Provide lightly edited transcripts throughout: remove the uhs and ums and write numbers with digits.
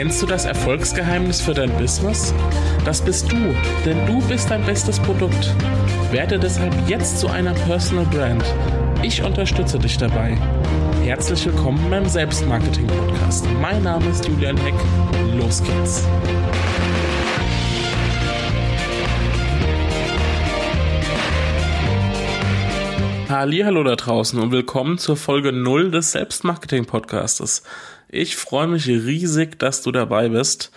Kennst du das Erfolgsgeheimnis für dein Business? Das bist du, denn du bist dein bestes Produkt. Werde deshalb jetzt zu einer Personal Brand. Ich unterstütze dich dabei. Herzlich willkommen beim Selbstmarketing-Podcast. Mein Name ist Julian Heck. Los geht's. Hallihallo da draußen und willkommen zur Folge 0 des Selbstmarketing-Podcastes. Ich freue mich riesig, dass du dabei bist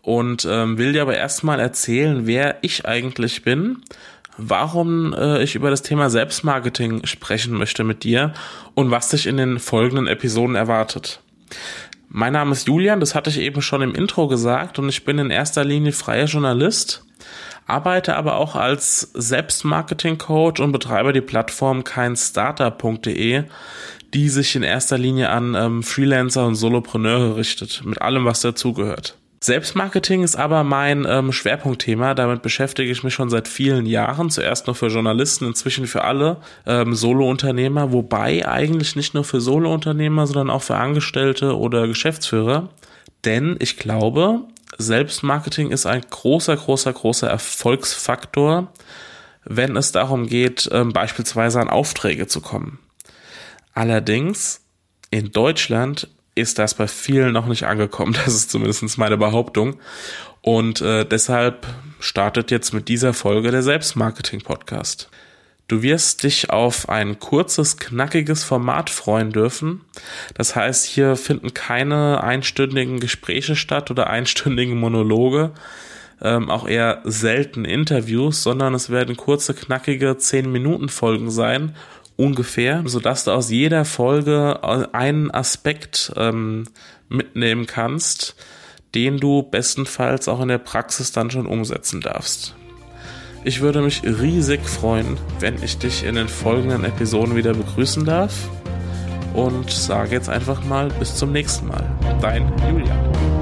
und will dir aber erstmal erzählen, wer ich eigentlich bin, warum ich über das Thema Selbstmarketing sprechen möchte mit dir und was dich in den folgenden Episoden erwartet. Mein Name ist Julian, das hatte ich eben schon im Intro gesagt und ich bin in erster Linie freier Journalist, arbeite aber auch als Selbstmarketing-Coach und betreibe die Plattform keinstartup.de, die sich in erster Linie an Freelancer und Solopreneure richtet, mit allem, was dazugehört. Selbstmarketing ist aber mein Schwerpunktthema, damit beschäftige ich mich schon seit vielen Jahren, zuerst nur für Journalisten, inzwischen für alle Solounternehmer, wobei eigentlich nicht nur für Solounternehmer, sondern auch für Angestellte oder Geschäftsführer, denn ich glaube, Selbstmarketing ist ein großer Erfolgsfaktor, wenn es darum geht, beispielsweise an Aufträge zu kommen. Allerdings, in Deutschland ist das bei vielen noch nicht angekommen, das ist zumindest meine Behauptung. Und deshalb startet jetzt mit dieser Folge der Selbstmarketing-Podcast. Du wirst dich auf ein kurzes, knackiges Format freuen dürfen. Das heißt, hier finden keine einstündigen Gespräche statt oder einstündigen Monologe, auch eher selten Interviews, sondern es werden kurze, knackige 10-Minuten-Folgen sein, ungefähr, sodass du aus jeder Folge einen Aspekt mitnehmen kannst, den du bestenfalls auch in der Praxis dann schon umsetzen darfst. Ich würde mich riesig freuen, wenn ich dich in den folgenden Episoden wieder begrüßen darf und sage jetzt einfach mal bis zum nächsten Mal. Dein Julian.